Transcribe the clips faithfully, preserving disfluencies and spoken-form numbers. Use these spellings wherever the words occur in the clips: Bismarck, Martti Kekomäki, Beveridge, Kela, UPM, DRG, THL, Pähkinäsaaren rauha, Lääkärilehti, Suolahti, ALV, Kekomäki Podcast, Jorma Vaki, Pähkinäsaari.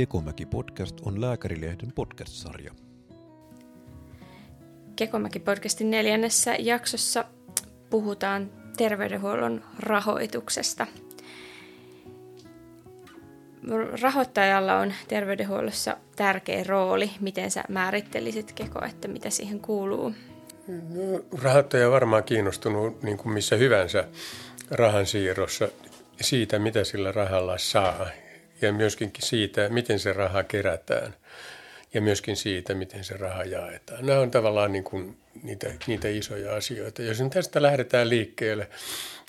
Kekomäki Podcast on Lääkärilehden podcast-sarja. Kekomäki Podcastin neljännessä jaksossa puhutaan terveydenhuollon rahoituksesta. Rahoittajalla on terveydenhuollossa tärkeä rooli. Miten sä määrittelisit, Keko, että mitä siihen kuuluu? No, rahoittaja on varmaan kiinnostunut niin kuin missä hyvänsä rahansiirrossa siitä, mitä sillä rahalla saa. Ja myöskin siitä, miten se raha kerätään ja myöskin siitä, miten se raha jaetaan. Nämä on tavallaan niin kuin niitä, niitä isoja asioita. Jos nyt tästä lähdetään liikkeelle,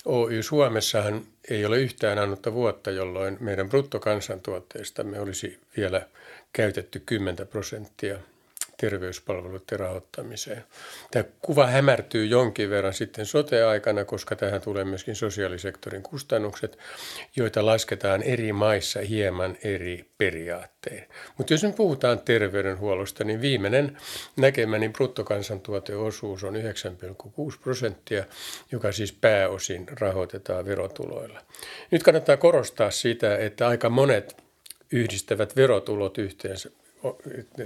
Oy Suomessahan ei ole yhtään ainutta vuotta, jolloin meidän bruttokansantuotteestamme olisi vielä käytetty kymmenen prosenttia terveyspalveluiden rahoittamiseen. Tämä kuva hämärtyy jonkin verran sitten sote-aikana, koska tähän tulee myöskin sosiaalisektorin kustannukset, joita lasketaan eri maissa hieman eri periaattein. Mutta jos nyt puhutaan terveydenhuollosta, niin viimeinen näkemäni bruttokansantuoteosuus on yhdeksän pilkku kuusi prosenttia, joka siis pääosin rahoitetaan verotuloilla. Nyt kannattaa korostaa sitä, että aika monet yhdistävät verotulot yhteensä.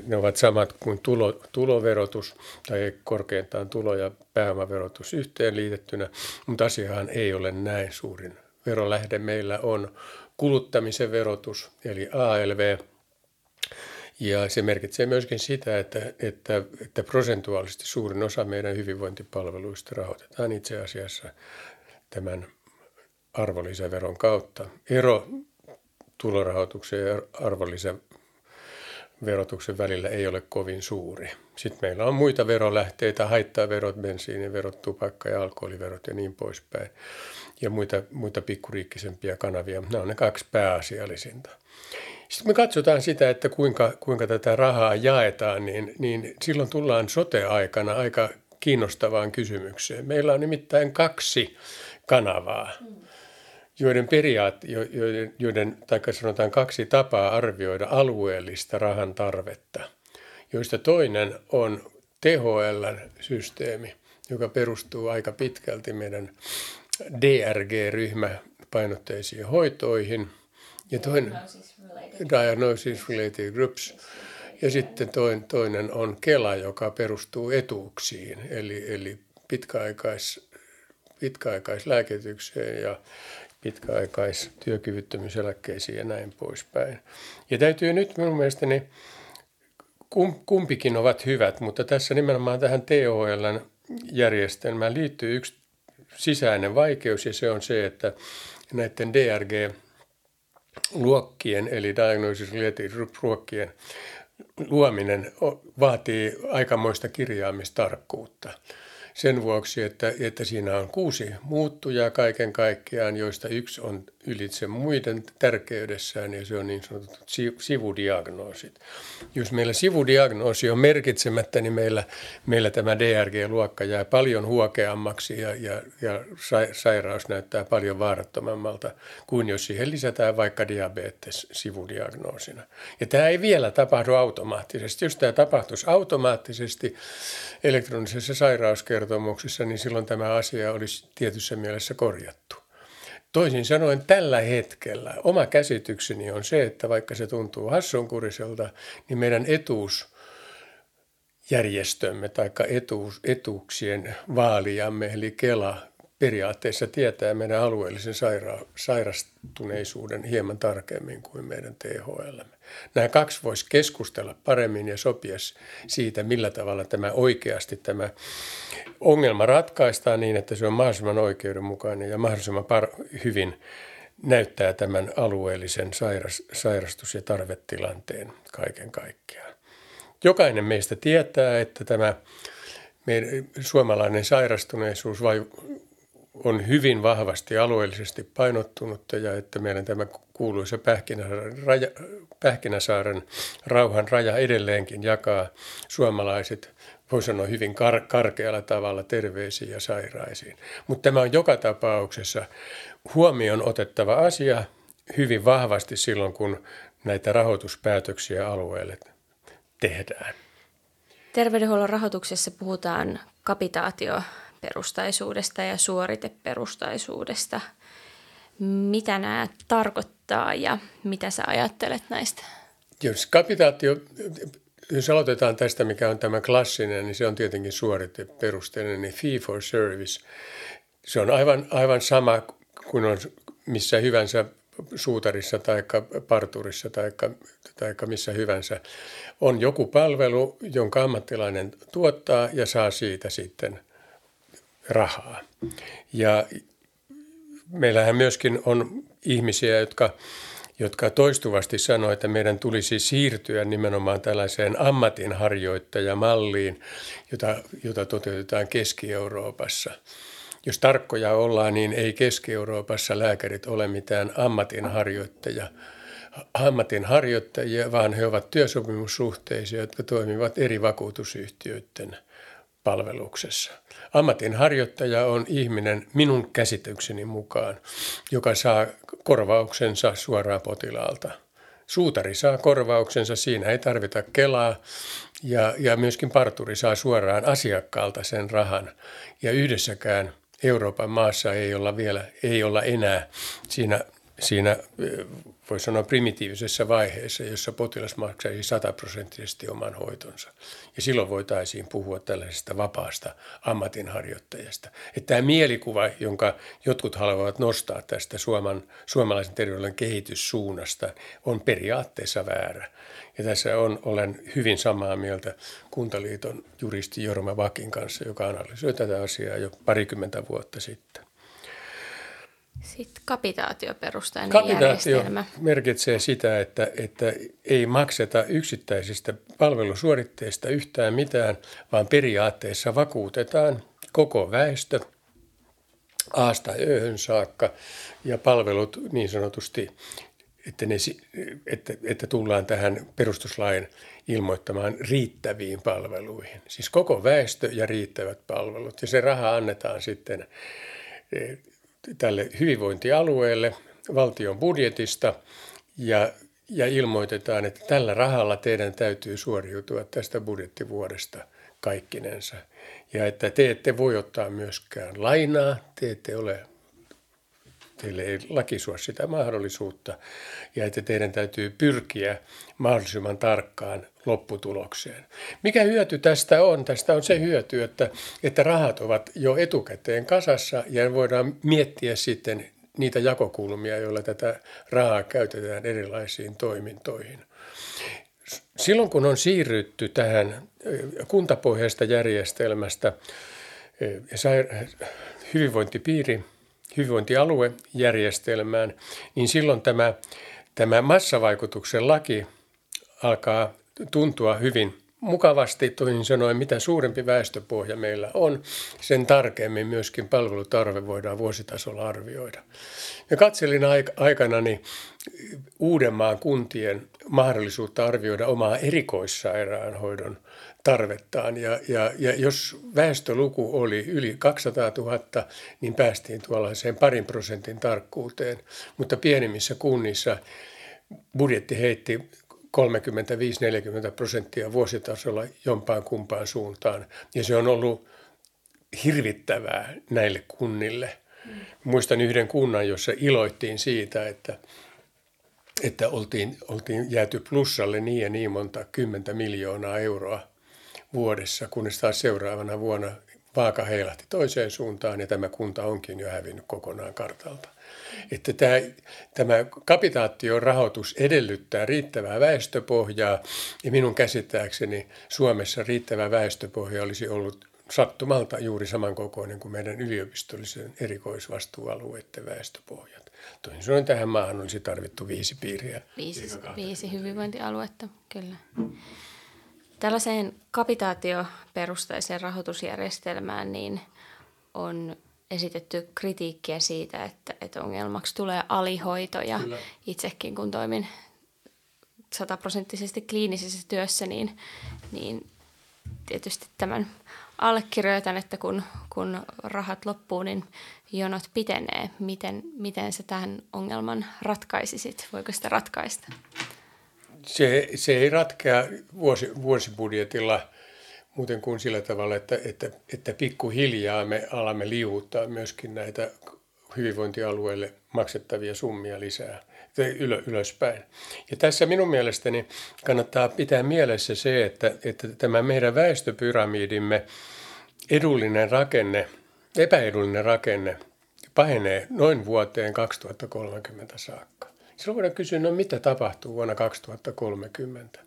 Ne ovat samat kuin tulo, tuloverotus tai korkeintaan tulo- ja pääomaverotus yhteenliitettynä, mutta asiahan ei ole näin suurin. Verolähde meillä on kuluttamisen verotus eli A L V ja se merkitsee myöskin sitä, että, että, että prosentuaalisesti suurin osa meidän hyvinvointipalveluista rahoitetaan itse asiassa tämän arvonlisäveron kautta. Ero tulorahoituksen ja arvonlisäveron verotuksen välillä ei ole kovin suuri. Sitten meillä on muita verolähteitä, haittaverot, bensiiniverot, tupakka- ja alkoholiverot ja niin poispäin. Ja muita, muita pikkuriikkisempiä kanavia. Nämä on ne kaksi pääasiallisinta. Sitten me katsotaan sitä, että kuinka, kuinka tätä rahaa jaetaan, niin, niin silloin tullaan sote-aikana aika kiinnostavaan kysymykseen. Meillä on nimittäin kaksi kanavaa. Joiden periaat, joiden, joiden, tai sanotaan kaksi tapaa arvioida alueellista rahan tarvetta, joista toinen on T H L-systeemi, joka perustuu aika pitkälti meidän D R G-ryhmäpainotteisiin hoitoihin. Ja toinen, diagnosis related groups. Ja sitten toinen on Kela, joka perustuu etuuksiin, eli, eli pitkäaikais, pitkäaikaislääkitykseen ja pitkäaikais työkyvyttömyyseläkkeisiin ja näin poispäin. Ja täytyy nyt minun mielestäni, kumpikin ovat hyvät, mutta tässä nimenomaan tähän T H L-järjestelmään liittyy yksi sisäinen vaikeus ja se on se, että näiden D R G-luokkien eli diagnosis related group-luokkien luominen vaatii aikamoista kirjaamistarkkuutta. Sen vuoksi, että, että siinä on kuusi muuttujaa kaiken kaikkiaan, joista yksi on ylitse muiden tärkeydessään ja se on niin sanotut sivudiagnoosit. Jos meillä sivudiagnoosi on merkitsemättä, niin meillä, meillä tämä D R G-luokka jää paljon huokeammaksi ja, ja, ja sairaus näyttää paljon vaarattomammalta kuin jos siihen lisätään vaikka diabetes sivudiagnoosina. Ja tämä ei vielä tapahdu automaattisesti. Jos tämä tapahtuisi automaattisesti elektronisessa sairauskertomuksessa, niin silloin tämä asia olisi tietyssä mielessä korjattu. Toisin sanoen tällä hetkellä oma käsitykseni on se, että vaikka se tuntuu hassunkuriselta, niin meidän etuusjärjestömme tai etuus, etuuksien vaalijamme eli Kela periaatteessa tietää meidän alueellisen saira- sairastuneisuuden hieman tarkemmin kuin meidän T H L. Nämä kaksi voisi keskustella paremmin ja sopia siitä, millä tavalla tämä oikeasti tämä ongelma ratkaistaan niin, että se on mahdollisimman oikeudenmukainen ja mahdollisimman par- hyvin näyttää tämän alueellisen sairas- sairastus- ja tarvetilanteen kaiken kaikkiaan. Jokainen meistä tietää, että tämä meidän suomalainen sairastuneisuus vai on hyvin vahvasti alueellisesti painottunutta ja että meidän tämä kuuluisa Pähkinäsaaren raja, Pähkinäsaaren rauhan raja edelleenkin jakaa suomalaiset, voi sanoa hyvin kar- karkealla tavalla terveisiin ja sairaisiin. Mutta tämä on joka tapauksessa huomioon otettava asia hyvin vahvasti silloin, kun näitä rahoituspäätöksiä alueelle tehdään. Terveydenhuollon rahoituksessa puhutaan kapitaatio perustaisuudesta ja suoriteperustaisuudesta. Mitä nämä tarkoittaa ja mitä sä ajattelet näistä? Jos kapitaatio, jos aloitetaan tästä, mikä on tämä klassinen, niin se on tietenkin suoriteperusteinen, niin fee for service. Se on aivan, aivan sama kuin on missä hyvänsä suutarissa tai parturissa tai missä hyvänsä. On joku palvelu, jonka ammattilainen tuottaa ja saa siitä sitten rahaa. Ja meillähän myöskin on ihmisiä, jotka... jotka toistuvasti sanoi, että meidän tulisi siirtyä nimenomaan tällaiseen ammatinharjoittajamalliin, jota, jota toteutetaan Keski-Euroopassa. Jos tarkkoja ollaan, niin ei Keski-Euroopassa lääkärit ole mitään ammatinharjoittajia, ammatinharjoittajia, vaan he ovat työsopimussuhteisia, jotka toimivat eri vakuutusyhtiöiden palveluksessa. Ammatinharjoittaja on ihminen minun käsitykseni mukaan, joka saa korvauksensa suoraan potilaalta. Suutari saa korvauksensa, siinä ei tarvita Kelaa ja, ja myöskin parturi saa suoraan asiakkaalta sen rahan. Ja yhdessäkään Euroopan maassa ei olla vielä, ei olla enää siinä, siinä voi sanoa primitiivisessä vaiheessa, jossa potilas maksaisi sataprosenttisesti oman hoitonsa. Ja silloin voitaisiin puhua tällaisesta vapaasta ammatinharjoittajasta. Että tämä mielikuva, jonka jotkut haluavat nostaa tästä Suomen, suomalaisen terveydenhuollon kehityssuunnasta, on periaatteessa väärä. Ja tässä on, olen hyvin samaa mieltä Kuntaliiton juristi Jorma Vakin kanssa, joka analysoi tätä asiaa jo parikymmentä vuotta sitten. Sitten kapitaatioperustainen kapitaatio järjestelmä. Merkitsee sitä, että, että ei makseta yksittäisistä palvelusuoritteista yhtään mitään, vaan periaatteessa vakuutetaan koko väestö A:sta Ö:hön saakka ja palvelut niin sanotusti, että, ne, että, että tullaan tähän perustuslain ilmoittamaan riittäviin palveluihin. Siis koko väestö ja riittävät palvelut ja se raha annetaan sitten tälle hyvinvointialueelle valtion budjetista ja, ja ilmoitetaan, että tällä rahalla teidän täytyy suoriutua tästä budjettivuodesta kaikkinensa. Ja että te ette voi ottaa myöskään lainaa, te ette ole, teille ei laki suo sitä mahdollisuutta ja että teidän täytyy pyrkiä mahdollisimman tarkkaan lopputulokseen. Mikä hyöty tästä on? Tästä on se hyöty, että, että rahat ovat jo etukäteen kasassa ja voidaan miettiä sitten niitä jakokulmia, joilla tätä rahaa käytetään erilaisiin toimintoihin. Silloin kun on siirrytty tähän kuntapohjaisesta järjestelmästä hyvinvointipiiri, hyvinvointialuejärjestelmään, niin silloin tämä, tämä massavaikutuksen laki alkaa tuntua hyvin mukavasti, toisin sanoen, mitä suurempi väestöpohja meillä on, sen tarkemmin myöskin palvelutarve voidaan vuositasolla arvioida. Ja katselin aikanani Uudenmaan kuntien mahdollisuutta arvioida omaa erikoissairaanhoidon tarvettaan ja, ja, ja jos väestöluku oli yli kaksisataatuhatta, niin päästiin tuollaiseen parin prosentin tarkkuuteen, mutta pienemmissä kunnissa budjetti heitti kolmekymmentäviisi neljäkymmentä prosenttia vuositasolla jompaan kumpaan suuntaan. Ja se on ollut hirvittävää näille kunnille. Mm. Muistan yhden kunnan, jossa iloittiin siitä, että, että oltiin, oltiin jääty plussalle niin ja niin monta kymmentä miljoonaa euroa vuodessa, kunnes taas seuraavana vuonna vaaka heilahti toiseen suuntaan ja tämä kunta onkin jo hävinnyt kokonaan kartalta. Että tämä, tämä kapitaation rahoitus edellyttää riittävää väestöpohjaa ja minun käsittääkseni Suomessa riittävä väestöpohja olisi ollut sattumalta juuri samankokoinen kuin meidän yliopistollisen erikoisvastuualueiden väestöpohjat. Toisin sanoen tähän maahan olisi tarvittu viisi piiriä. Viisi, viisi hyvinvointialuetta, kyllä. Tällaiseen kapitaatioperustaiseen rahoitusjärjestelmään niin on esitetty kritiikkiä siitä, että, että ongelmaksi tulee alihoito ja kyllä. Itsekin kun toimin sataprosenttisesti kliinisessä työssä, niin, niin tietysti tämän allekirjoitan, että kun, kun rahat loppuu, niin jonot pitenee. Miten, miten sä tämän ongelman ratkaisisit? Voiko sitä ratkaista? Se, se ei ratkea vuosi, vuosibudjetilla muuten kuin sillä tavalla, että, että, että pikkuhiljaa me alamme liuuttaa myöskin näitä hyvinvointialueelle maksettavia summia lisää ylöspäin. Ja tässä minun mielestäni kannattaa pitää mielessä se, että, että tämä meidän väestöpyramidimme edullinen rakenne, epäedullinen rakenne pahenee noin vuoteen kaksituhattakolmekymmentä saakka. Silloin voidaan kysyä, no mitä tapahtuu vuonna kaksituhattakolmekymmentä.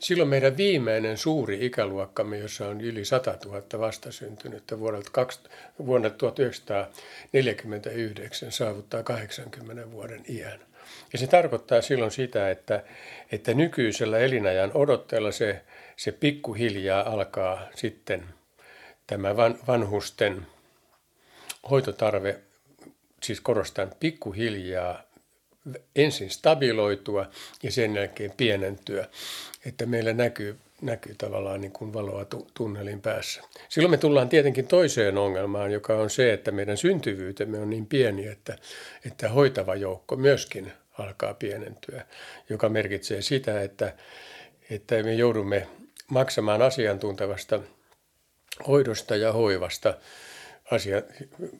Silloin meidän viimeinen suuri ikäluokkamme, jossa on yli satatuhatta vastasyntynyttä vuonna tuhatyhdeksänsataaneljäkymmentäyhdeksän saavuttaa kahdeksankymmenen vuoden iän. Ja se tarkoittaa silloin sitä, että, että nykyisellä elinajan odotteella se, se pikkuhiljaa alkaa sitten tämä vanhusten hoitotarve, siis korostan pikkuhiljaa, ensin stabiloitua ja sen jälkeen pienentyä, että meillä näkyy, näkyy tavallaan niin kuin valoa tu- tunnelin päässä. Silloin me tullaan tietenkin toiseen ongelmaan, joka on se, että meidän syntyvyytemme on niin pieni, että, että hoitava joukko myöskin alkaa pienentyä, joka merkitsee sitä, että, että me joudumme maksamaan asiantuntevasta hoidosta ja hoivasta asia,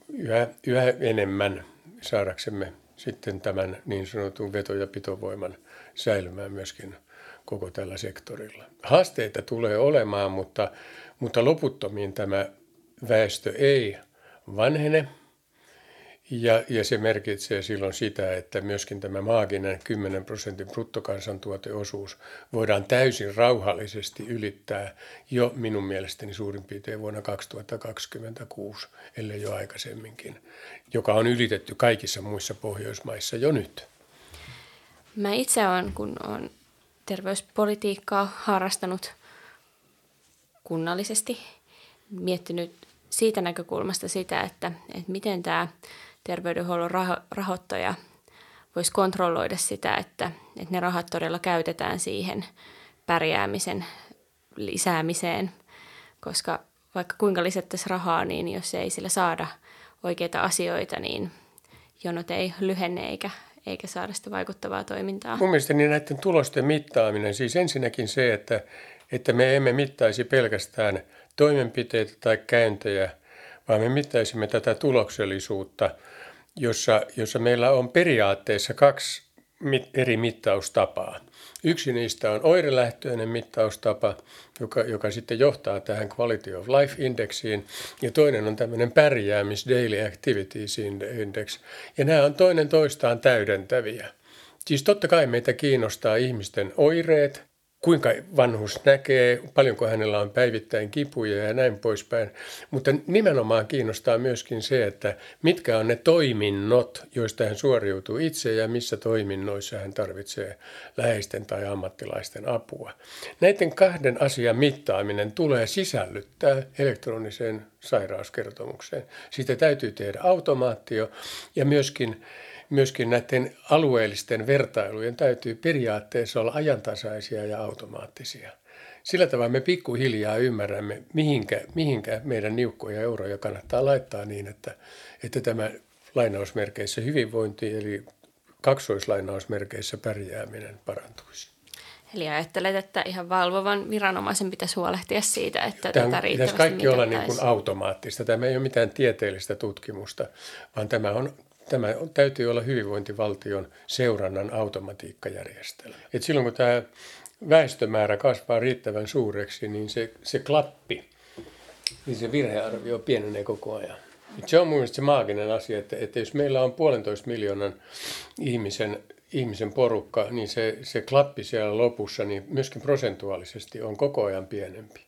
yhä, yhä enemmän saadaksemme sitten tämän niin sanotun veto- ja pitovoiman säilymään myöskin koko tällä sektorilla. Haasteita tulee olemaan, mutta, mutta loputtomiin tämä väestö ei vanhene. Ja, ja se merkitsee silloin sitä, että myöskin tämä maaginen kymmenen prosentin bruttokansantuoteosuus voidaan täysin rauhallisesti ylittää jo minun mielestäni suurin piirtein vuonna kaksituhattakaksikymmentäkuusi, ellei jo aikaisemminkin, joka on ylitetty kaikissa muissa Pohjoismaissa jo nyt. Mä itse olen, kun olen terveyspolitiikkaa harrastanut kunnallisesti, miettinyt siitä näkökulmasta sitä, että, että miten tämä terveydenhuollon raho- rahoittaja voisi kontrolloida sitä, että, että ne rahat todella käytetään siihen pärjäämisen lisäämiseen, koska vaikka kuinka lisättäisiin rahaa, niin jos ei sillä saada oikeita asioita, niin jonot ei lyhene eikä, eikä saada sitä vaikuttavaa toimintaa. Mun mielestäni näiden tulosten mittaaminen, siis ensinnäkin se, että, että me emme mittaisi pelkästään toimenpiteitä tai käyntejä, vaan me mittaisimme tätä tuloksellisuutta, jossa, jossa meillä on periaatteessa kaksi eri mittaustapaa. Yksi niistä on oirelähtöinen mittaustapa, joka, joka sitten johtaa tähän Quality of Life-indeksiin, ja toinen on tämmöinen pärjäämis Daily Activities Index, ja nämä on toinen toistaan täydentäviä. Siis totta kai meitä kiinnostaa ihmisten oireet, kuinka vanhus näkee, paljonko hänellä on päivittäin kipuja ja näin poispäin. Mutta nimenomaan kiinnostaa myöskin se, että mitkä on ne toiminnot, joista hän suoriutuu itse ja missä toiminnoissa hän tarvitsee läheisten tai ammattilaisten apua. Näiden kahden asian mittaaminen tulee sisällyttää elektroniseen sairauskertomukseen. Siitä täytyy tehdä automaatio ja myöskin Myöskin näiden alueellisten vertailujen täytyy periaatteessa olla ajantasaisia ja automaattisia. Sillä tavalla me pikkuhiljaa ymmärrämme, mihinkä, mihinkä meidän niukkoja euroja kannattaa laittaa niin, että, että tämä lainausmerkeissä hyvinvointi eli kaksoislainausmerkeissä pärjääminen parantuisi. Eli ajattelet, että ihan valvovan viranomaisen pitäisi huolehtia siitä, että tämä, tätä riittävästi mitattaisiin. Kaikki olla niin kuin automaattista. Tämä ei ole mitään tieteellistä tutkimusta, vaan tämä on... Tämä täytyy olla hyvinvointivaltion seurannan automatiikkajärjestelmä. Et silloin kun tämä väestömäärä kasvaa riittävän suureksi, niin se, se klappi, niin se virhearvio pienenee koko ajan. Et se on mun mielestä se maaginen asia, että, että jos meillä on puolentoista miljoonan ihmisen, ihmisen porukka, niin se, se klappi siellä lopussa niin myöskin prosentuaalisesti on koko ajan pienempi.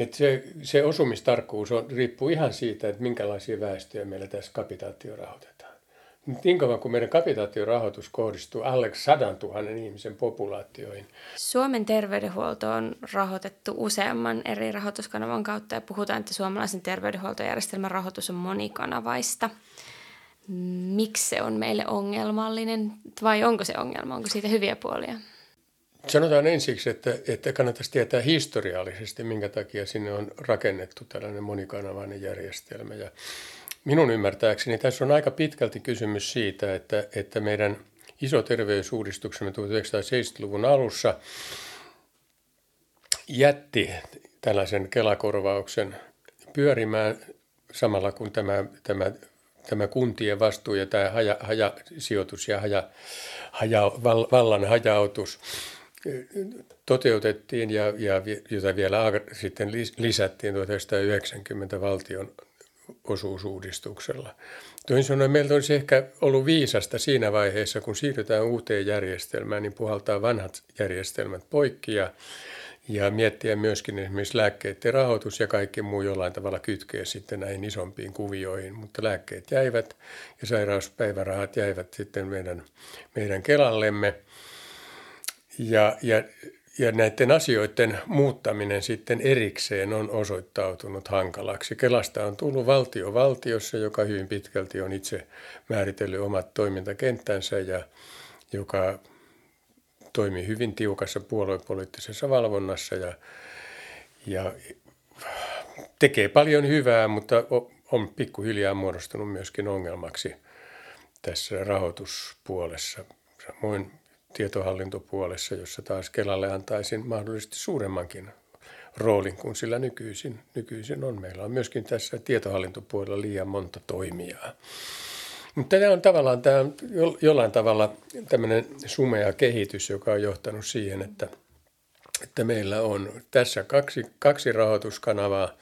Että se, se osumistarkkuus on, riippuu ihan siitä, että minkälaisia väestöjä meillä tässä kapitaatio rahoitetaan. Niin kauan kuin meidän kapitaatiorahoitus kohdistuu alle sadantuhannen ihmisen populaatioihin. Suomen terveydenhuolto on rahoitettu useamman eri rahoituskanavan kautta ja puhutaan, että suomalaisen terveydenhuoltojärjestelmän rahoitus on monikanavaista. Miksi se on meille ongelmallinen vai onko se ongelma? Onko siitä hyviä puolia? Sanotaan ensiksi, että, että kannattaisi tietää historiallisesti, minkä takia sinne on rakennettu tällainen monikanavainen järjestelmä. Ja minun ymmärtääkseni tässä on aika pitkälti kysymys siitä, että, että meidän iso terveysuudistuksemme tuhatyhdeksänsataaseitsemänkymmentäluvun alussa jätti tällaisen Kela-korvauksen pyörimään samalla kun tämä, tämä tämä kuntien vastuu ja tämä haja, hajasijoitus ja haja, haja, vallan hajautus toteutettiin ja, ja jota vielä sitten lisättiin tuhatyhdeksänsataayhdeksänkymmentä valtion osuusuudistuksella. Toisin sanoen meiltä olisi ehkä ollut viisasta siinä vaiheessa, kun siirrytään uuteen järjestelmään, niin puhaltaa vanhat järjestelmät poikki ja, ja miettiä myöskin esimerkiksi lääkkeiden rahoitus ja kaikki muu jollain tavalla kytkeä sitten näihin isompiin kuvioihin. Mutta lääkkeet jäivät ja sairauspäivärahat jäivät sitten meidän, meidän Kelallemme ja, ja Ja näiden asioiden muuttaminen sitten erikseen on osoittautunut hankalaksi. Kelasta on tullut valtio valtiossa, joka hyvin pitkälti on itse määritellyt omat toimintakenttänsä ja joka toimii hyvin tiukassa puoluepoliittisessa valvonnassa ja, ja tekee paljon hyvää, mutta on pikkuhiljaa muodostunut myöskin ongelmaksi tässä rahoituspuolessa. Samoin tietohallintopuolessa, jossa taas Kelalle antaisin mahdollisesti suuremmankin roolin kuin sillä nykyisin, nykyisin on. Meillä on myöskin tässä tietohallintopuolella liian monta toimijaa. Mutta tämä on tavallaan tämä, jollain tavalla tämmöinen sumea kehitys, joka on johtanut siihen, että, että meillä on tässä kaksi, kaksi rahoituskanavaa,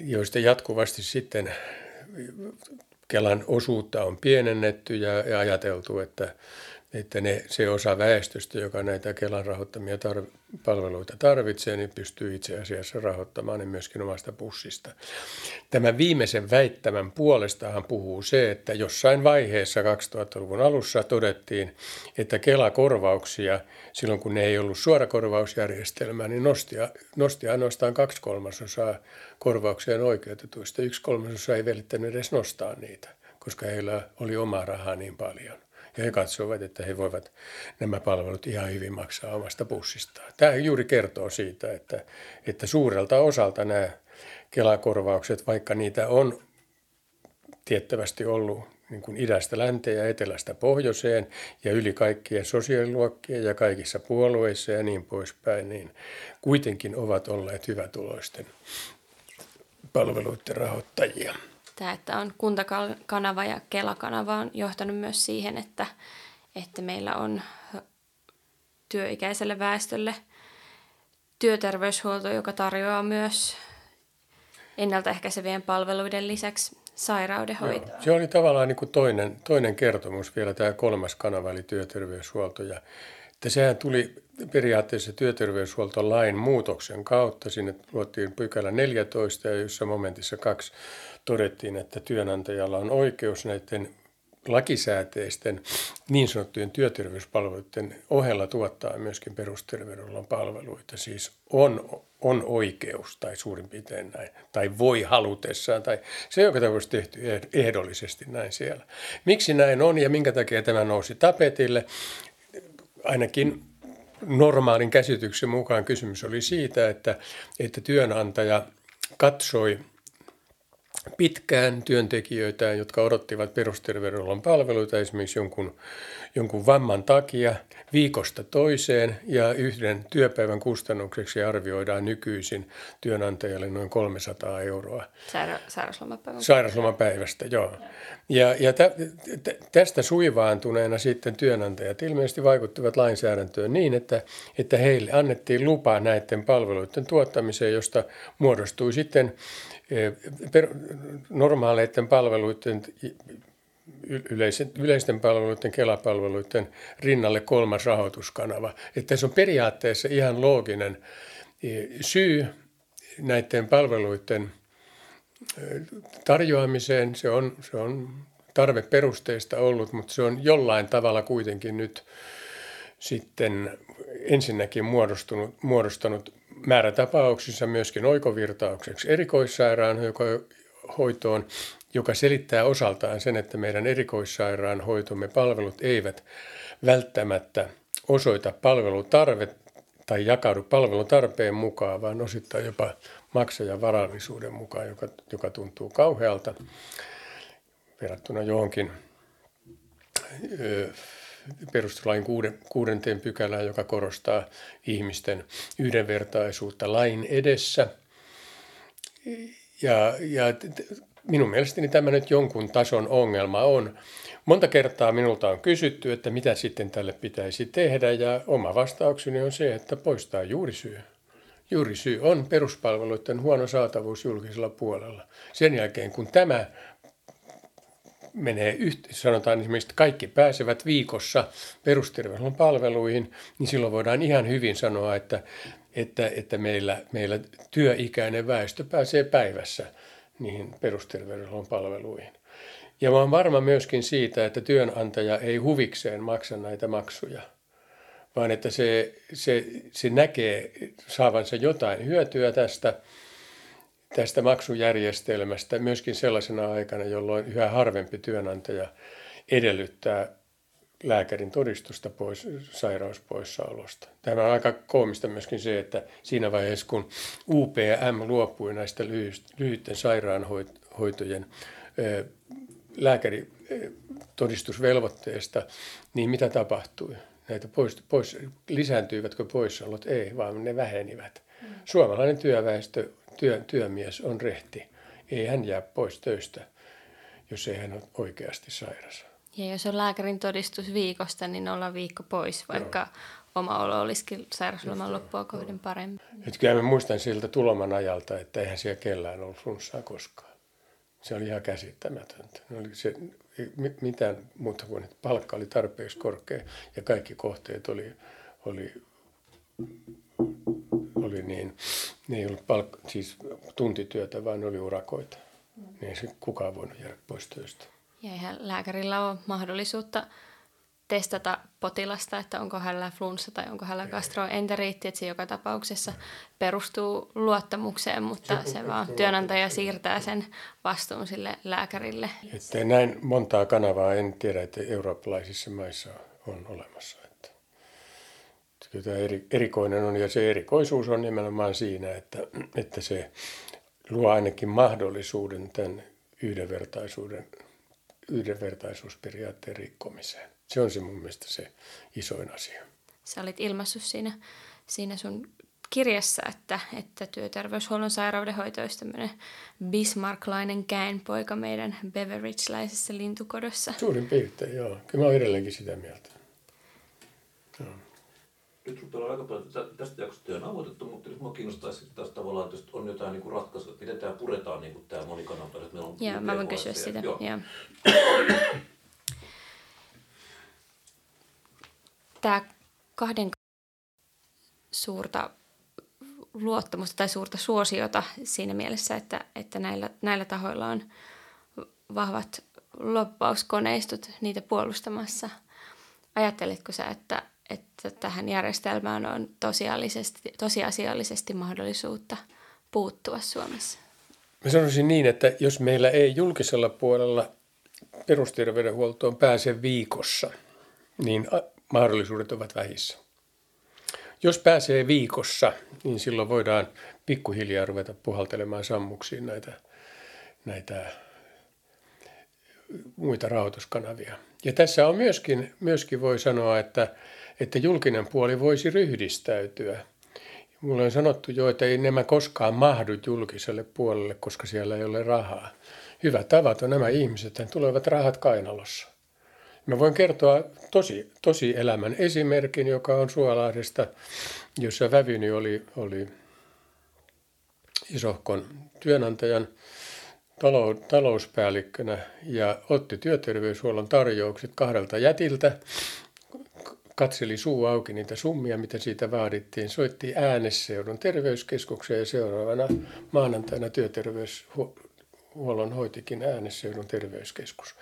joista jatkuvasti sitten Kelan osuutta on pienennetty ja, ja ajateltu, että että ne, se osa väestöstä, joka näitä Kelan rahoittamia tarv- palveluita tarvitsee, niin pystyy itse asiassa rahoittamaan ne myöskin omasta pussista. Tämän viimeisen väittämän puolestahan puhuu se, että jossain vaiheessa kaksituhattaluvun alussa todettiin, että Kela-korvauksia, silloin kun ne ei ollut suorakorvausjärjestelmää, niin nosti, nosti ainoastaan kaksi kolmasosaa korvaukseen oikeutetuista. Yksi kolmasosa ei välittänyt edes nostaa niitä, koska heillä oli omaa rahaa niin paljon. Ja he katsovat, että he voivat nämä palvelut ihan hyvin maksaa omasta pussistaan. Tämä juuri kertoo siitä, että, että suurelta osalta nämä Kela-korvaukset, vaikka niitä on tiettävästi ollut niin kuin idästä länteen ja etelästä pohjoiseen ja yli kaikkien sosiaaliluokkien ja kaikissa puolueissa ja niin poispäin, niin kuitenkin ovat olleet hyvätuloisten palveluiden rahoittajia. Tämä, että on kuntakanava ja Kela-kanava on johtanut myös siihen, että, että meillä on työikäiselle väestölle työterveyshuolto, joka tarjoaa myös ennaltaehkäisevien palveluiden lisäksi sairaudenhoitoa. Joo, se oli tavallaan niin kuin toinen, toinen kertomus vielä tämä kolmas kanava, eli työterveyshuolto. Ja, että sehän tuli periaatteessa työterveyshuoltolain muutoksen kautta. Sinne luotiin pykälä neljätoista, jossa momentissa kaksi todettiin, että työnantajalla on oikeus näiden lakisääteisten niin sanottujen työterveyspalveluiden ohella tuottaa myöskin perusterveydenhuollon palveluita. Siis on, on oikeus tai suurin piirtein näin, tai voi halutessaan, tai se joka tapauksessa tehty ehdollisesti näin siellä. Miksi näin on ja minkä takia tämä nousi tapetille? Ainakin normaalin käsityksen mukaan kysymys oli siitä, että, että työnantaja katsoi pitkään työntekijöitä, jotka odottivat perusterveydenhuollon palveluita esimerkiksi jonkun, jonkun vamman takia viikosta toiseen ja yhden työpäivän kustannukseksi arvioidaan nykyisin työnantajalle noin kolmesataa euroa. Saira- sairauslomapäivästä. Sairauslomapäivästä, joo. Ja, ja tä, tä, tästä suivaantuneena sitten työnantajat ilmeisesti vaikuttivat lainsäädäntöön niin, että, että heille annettiin lupa näiden palveluiden tuottamiseen, josta muodostui sitten per- normaaleiden palveluiden, yleisen, yleisten palveluiden, Kela-palveluiden rinnalle kolmas rahoituskanava. Että se on periaatteessa ihan looginen syy näiden palveluiden tarjoamiseen. Se on, se on tarveperusteista ollut, mutta se on jollain tavalla kuitenkin nyt sitten ensinnäkin muodostunut, muodostanut määrätapauksissa myöskin oikovirtaukseksi erikoissairaanhoitoon, joka selittää osaltaan sen, että meidän erikoissairaanhoitomme palvelut eivät välttämättä osoita palvelutarvet tai jakaudu palvelutarpeen mukaan, vaan osittain jopa maksajan varallisuuden mukaan, joka, joka tuntuu kauhealta verrattuna johonkin öö, perustuslain kuudenteen pykälään, joka korostaa ihmisten yhdenvertaisuutta lain edessä. Ja, ja minun mielestäni tämä nyt jonkun tason ongelma on. Monta kertaa minulta on kysytty, että mitä sitten tälle pitäisi tehdä, ja oma vastaukseni on se, että poistaa juurisyy. Juurisyy on peruspalveluiden huono saatavuus julkisella puolella. Sen jälkeen, kun tämä menee yhteen, sanotaan esimerkiksi, että kaikki pääsevät viikossa perusterveydenhuollon palveluihin, niin silloin voidaan ihan hyvin sanoa, että, että, että meillä, meillä työikäinen väestö pääsee päivässä niihin perusterveydenhuollon palveluihin. Ja mä oon varma myöskin siitä, että työnantaja ei huvikseen maksa näitä maksuja, vaan että se, se, se näkee saavansa jotain hyötyä tästä, tästä maksujärjestelmästä myöskin sellaisena aikana, jolloin yhä harvempi työnantaja edellyttää lääkärin todistusta pois sairauspoissaolosta. Tämä on aika koomista myöskin se, että siinä vaiheessa, kun U P M luopui näistä lyhyiden sairaanhoitojen lääkäritodistusvelvoitteesta, niin mitä tapahtui? Näitä pois, pois, lisääntyivätkö poissaolot? Ei, vaan ne vähenivät. Suomalainen työväestö, työ, työmies on rehti. Ei hän jää pois töistä, jos ei hän ole oikeasti sairas. Ja jos on lääkärin todistus viikosta, niin ollaan viikko pois, vaikka no. oma olo olisikin sairausloman loppua kohden paremmin. Nyt kyllä mä muistan siltä tuloman ajalta, että eihän siellä kellään ollut flunssaa koskaan. Se oli ihan käsittämätöntä. Oli se, mitään muuta kuin, että palkka oli tarpeeksi korkea ja kaikki kohteet oli, oli, oli niin, ne ei ollut palkka, siis tuntityötä, vaan oli urakoita. Ne ei kukaan voinut jäädä pois töistä. Ja eihän lääkärillä ole mahdollisuutta testata potilasta, että onko hänellä flunssa tai onko hänellä gastroenteriitti, että se joka tapauksessa perustuu luottamukseen, mutta se, se vaan työnantaja siirtää sen vastuun sille lääkärille. Että näin montaa kanavaa en tiedä, että eurooppalaisissa maissa on olemassa. Että kyllä tämä eri, erikoinen on, ja se erikoisuus on nimenomaan siinä, että, että se luo ainakin mahdollisuuden tämän yhdenvertaisuuden, yhdenvertaisuusperiaatteen rikkomiseen. Se on se mun mielestä se isoin asia. Sä olit ilmaissut siinä, siinä sun kirjassa, että, että työterveyshuollon sairaudenhoito olisi tämmöinen bismarcklainen käenpoika meidän Beveridge-läisessä lintukodossa. Suurin piirtein, joo. Kyllä mä oon edelleenkin sitä mieltä. Joo. Nyt rupeaa aika paljon tästä jaksosta on avoitettu, mutta nyt minua kiinnostaisi taas tavallaan, että on jotain niin ratkaisua, että miten tämä puretaan, niin tämä monikanavaisuus. Joo, mä voin kysyä sitä. Joo. Joo. Tämä kahden suurta luottamusta tai suurta suosiota siinä mielessä, että, että näillä, näillä tahoilla on vahvat lobbauskoneistot niitä puolustamassa. Ajatteletko sä, että, että tähän järjestelmään on tosiasiallisesti, tosiasiallisesti mahdollisuutta puuttua Suomessa? Mä sanoisin niin, että jos meillä ei julkisella puolella perusterveydenhuoltoon pääse viikossa, niin mahdollisuudet ovat vähissä. Jos pääsee viikossa, niin silloin voidaan pikkuhiljaa ruveta puhaltelemaan sammuksiin näitä, näitä muita rahoituskanavia. Ja tässä on myöskin, myöskin voi sanoa, että, että julkinen puoli voisi ryhdistäytyä. Mulle on sanottu jo, että ei nämä koskaan mahdu julkiselle puolelle, koska siellä ei ole rahaa. Hyvä tavaton nämä ihmiset, he tulevat rahat kainalossa. Mä voin kertoa tosi, tosi elämän esimerkin, joka on Suolahdesta, jossa vävyni oli, oli isohkon työnantajan talou- talouspäällikkönä ja otti työterveyshuollon tarjoukset kahdelta jätiltä, katseli suu auki niitä summia, mitä siitä vaadittiin, soitti Äänesseudun terveyskeskukseen ja seuraavana maanantaina työterveyshuollon Huollon hoitikin Äänesseudun terveyskeskus.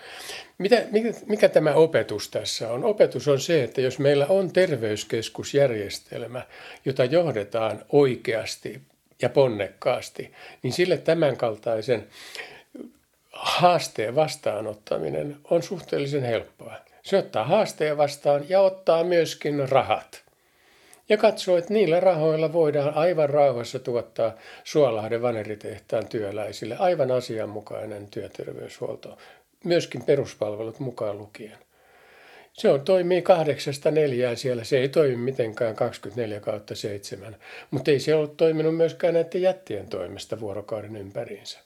Mitä, mikä, mikä tämä opetus tässä on? Opetus on se, että jos meillä on terveyskeskusjärjestelmä, jota johdetaan oikeasti ja ponnekkaasti, niin sille tämänkaltaisen haasteen vastaanottaminen on suhteellisen helppoa. Se ottaa haasteen vastaan ja ottaa myöskin rahat. Ja katsoo, että niillä rahoilla voidaan aivan rauhassa tuottaa Suolahden vaneritehtaan työläisille aivan asianmukainen työterveyshuolto, myöskin peruspalvelut mukaan lukien. Se on, toimii kahdeksasta neljään siellä, se ei toimi mitenkään kaksikymmentäneljä kautta seitsemän, mutta ei se ollut toiminut myöskään näiden jättien toimesta vuorokauden ympäriinsä.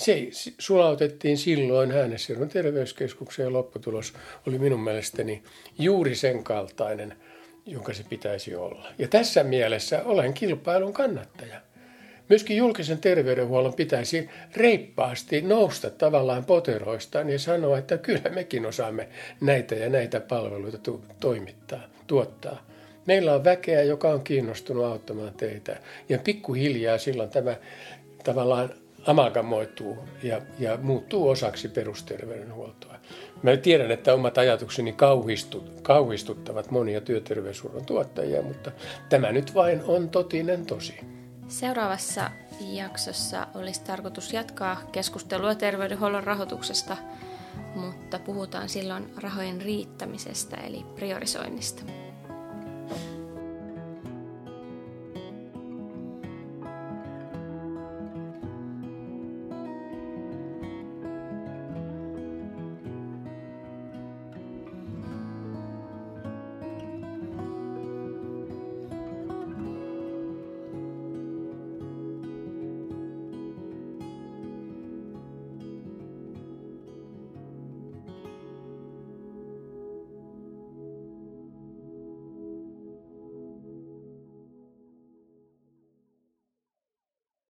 Se sulautettiin silloin Häänesjärven terveyskeskukseen ja lopputulos oli minun mielestäni juuri sen kaltainen, jonka se pitäisi olla. Ja tässä mielessä olen kilpailun kannattaja. Myöskin julkisen terveydenhuollon pitäisi reippaasti nousta tavallaan poteroistaan ja sanoa, että kyllä mekin osaamme näitä ja näitä palveluita tu- toimittaa, tuottaa. Meillä on väkeä, joka on kiinnostunut auttamaan teitä ja pikkuhiljaa silloin tämä tavallaan amalgamoituu ja, ja muuttuu osaksi perusterveydenhuoltoa. Mä tiedän, että omat ajatukseni kauhistut, kauhistuttavat monia työterveyshuollon tuottajia, mutta tämä nyt vain on totinen tosi. Seuraavassa jaksossa olisi tarkoitus jatkaa keskustelua terveydenhuollon rahoituksesta, mutta puhutaan silloin rahojen riittämisestä eli priorisoinnista.